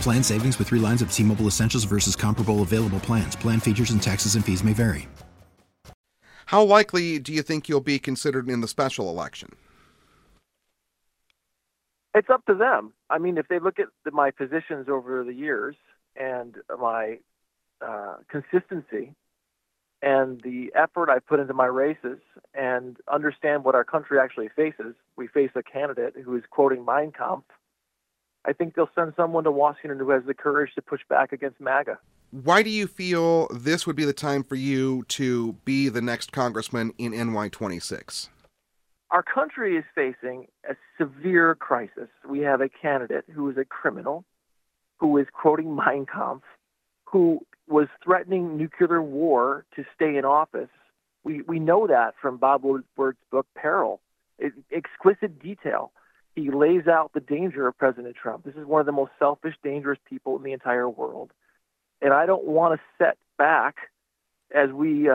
Plan savings with 3 lines of T-Mobile Essentials versus comparable available plans. Plan features and taxes and fees may vary. How likely do you think you'll be considered in the special election? It's up to them. I mean, if they look at my positions over the years and my consistency and the effort I put into my races and understand what our country actually faces, we face a candidate who is quoting Mein Kampf, I think they'll send someone to Washington who has the courage to push back against MAGA. Why do you feel this would be the time for you to be the next congressman in NY26? Our country is facing a severe crisis. We have a candidate who is a criminal, who is quoting Mein Kampf, who was threatening nuclear war to stay in office. We know that from Bob Woodward's book, Peril, in exquisite detail. He lays out the danger of President Trump. This is one of the most selfish, dangerous people in the entire world. And I don't want to set back as we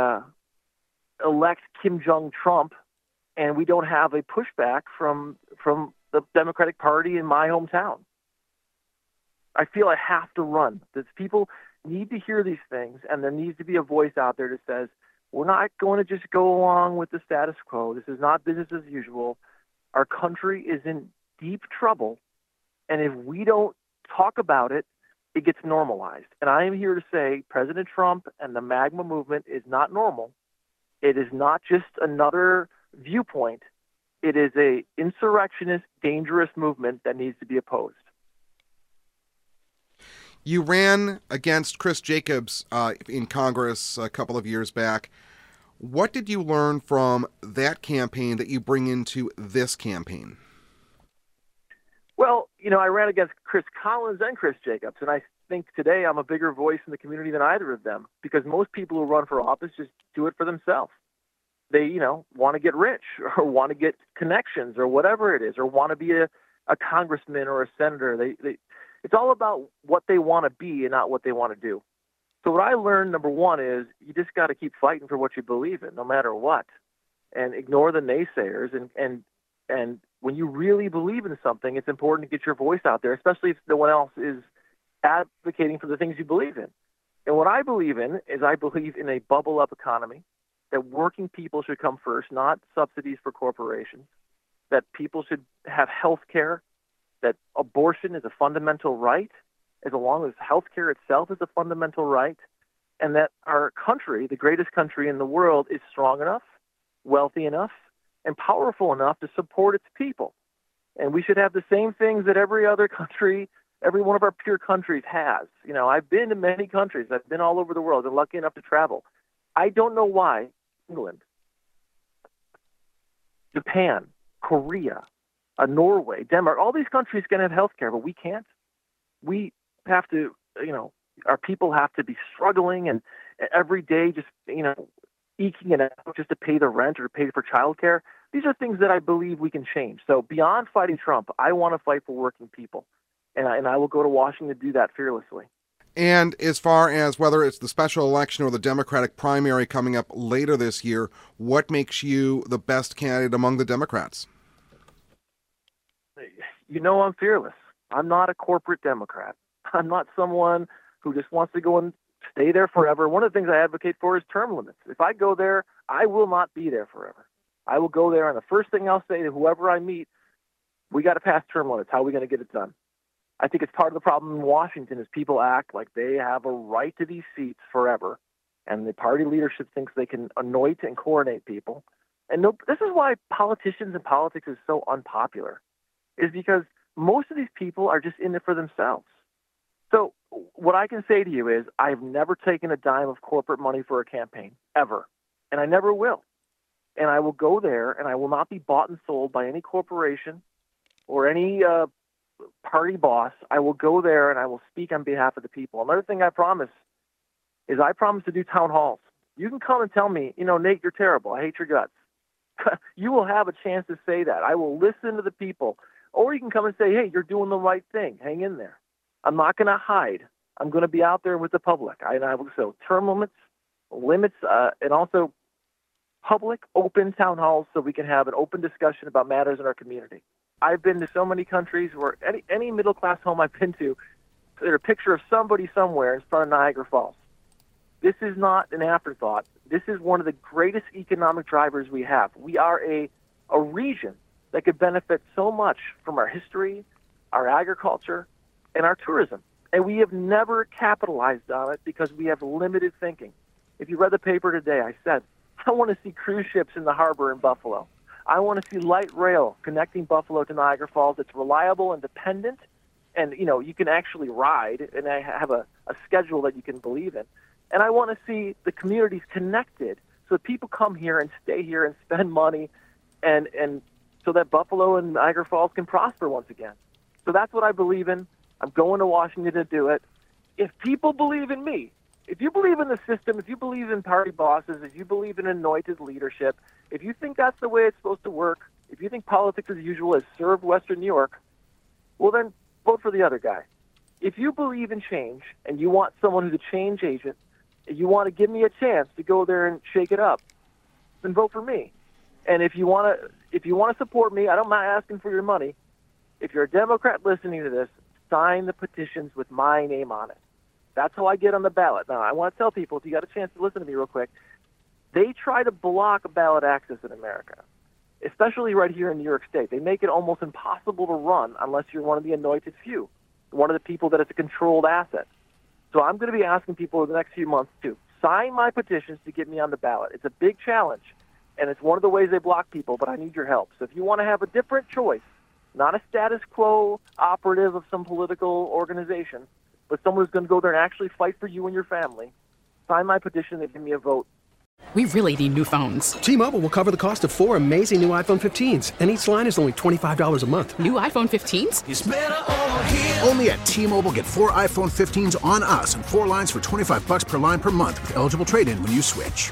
elect Kim Jong Trump and we don't have a pushback from the Democratic Party in my hometown. I feel I have to run. That people need to hear these things, and there needs to be a voice out there that says, we're not going to just go along with the status quo. This is not business as usual. Our country is in deep trouble, and if we don't talk about it, it gets normalized. And I am here to say President Trump and the MAGA movement is not normal. It is not just another viewpoint. It is an insurrectionist, dangerous movement that needs to be opposed. You ran against Chris Jacobs in Congress a couple of years back. What did you learn from that campaign that you bring into this campaign? Well, you know, I ran against Chris Collins and Chris Jacobs, and I think today I'm a bigger voice in the community than either of them, because most people who run for office just do it for themselves. They, you know, want to get rich or want to get connections or whatever it is, or want to be a congressman or a senator. It's all about what they want to be and not what they want to do. So what I learned, number one, is you just got to keep fighting for what you believe in, no matter what, and ignore the naysayers. And when you really believe in something, it's important to get your voice out there, especially if no one else is advocating for the things you believe in. And what I believe in is I believe in a bubble-up economy, that working people should come first, not subsidies for corporations, that people should have health care, that abortion is a fundamental right, as long as healthcare itself is a fundamental right, and that our country, the greatest country in the world, is strong enough, wealthy enough, and powerful enough to support its people. And we should have the same things that every other country, every one of our peer countries has. You know, I've been to many countries. I've been all over the world. I'm lucky enough to travel. I don't know why England, Japan, Korea, Norway, Denmark, all these countries can have healthcare, but we can't. We have to, you know, our people have to be struggling and every day just, you know, eking it out just to pay the rent or to pay for childcare. These are things that I believe we can change. So beyond fighting Trump, I want to fight for working people, and I will go to Washington to do that fearlessly. And as far as whether it's the special election or the Democratic primary coming up later this year, what makes you the best candidate among the Democrats? You know, I'm fearless. I'm not a corporate Democrat. I'm not someone who just wants to go and stay there forever. One of the things I advocate for is term limits. If I go there, I will not be there forever. I will go there, and the first thing I'll say to whoever I meet, we got to pass term limits. How are we going to get it done? I think it's part of the problem in Washington is people act like they have a right to these seats forever, and the party leadership thinks they can anoint and coronate people. And this is why politicians and politics is so unpopular, is because most of these people are just in it for themselves. So what I can say to you is I've never taken a dime of corporate money for a campaign, ever, and I never will. And I will go there, and I will not be bought and sold by any corporation or any party boss. I will go there, and I will speak on behalf of the people. Another thing I promise is I promise to do town halls. You can come and tell me, you know, Nate, you're terrible. I hate your guts. You will have a chance to say that. I will listen to the people. Or you can come and say, hey, you're doing the right thing. Hang in there. I'm not going to hide. I'm going to be out there with the public. So term limits, and also public open town halls so we can have an open discussion about matters in our community. I've been to so many countries where any middle-class home I've been to, there's a picture of somebody somewhere in front of Niagara Falls. This is not an afterthought. This is one of the greatest economic drivers we have. We are a region that could benefit so much from our history, our agriculture, and our tourism. And we have never capitalized on it because we have limited thinking. If you read the paper today, I said, I want to see cruise ships in the harbor in Buffalo. I want to see light rail connecting Buffalo to Niagara Falls that's reliable and dependent, and you can actually ride, and I have a schedule that you can believe in. And I want to see the communities connected so that people come here and stay here and spend money, and so that Buffalo and Niagara Falls can prosper once again. So that's what I believe in. I'm going to Washington to do it. If people believe in me, if you believe in the system, if you believe in party bosses, if you believe in anointed leadership, if you think that's the way it's supposed to work, if you think politics as usual has served Western New York, well then vote for the other guy. If you believe in change and you want someone who's a change agent, if you want to give me a chance to go there and shake it up, then vote for me. And if you want to support me, I don't mind asking for your money. If you're a Democrat listening to this, sign the petitions with my name on it. That's how I get on the ballot. Now, I want to tell people, if you got a chance to listen to me real quick, they try to block ballot access in America, especially right here in New York State. They make it almost impossible to run unless you're one of the anointed few, one of the people that is a controlled asset. So I'm going to be asking people over the next few months to sign my petitions to get me on the ballot. It's a big challenge, and it's one of the ways they block people, but I need your help. So if you want to have a different choice, not a status quo operative of some political organization, but someone who's going to go there and actually fight for you and your family, sign my petition and give me a vote. We really need new phones. T-Mobile will cover the cost of four amazing new iPhone 15s, and each line is only $25 a month. New iPhone 15s? It's better over here. Only at T-Mobile, get four iPhone 15s on us and four lines for $25 per line per month with eligible trade-in when you switch.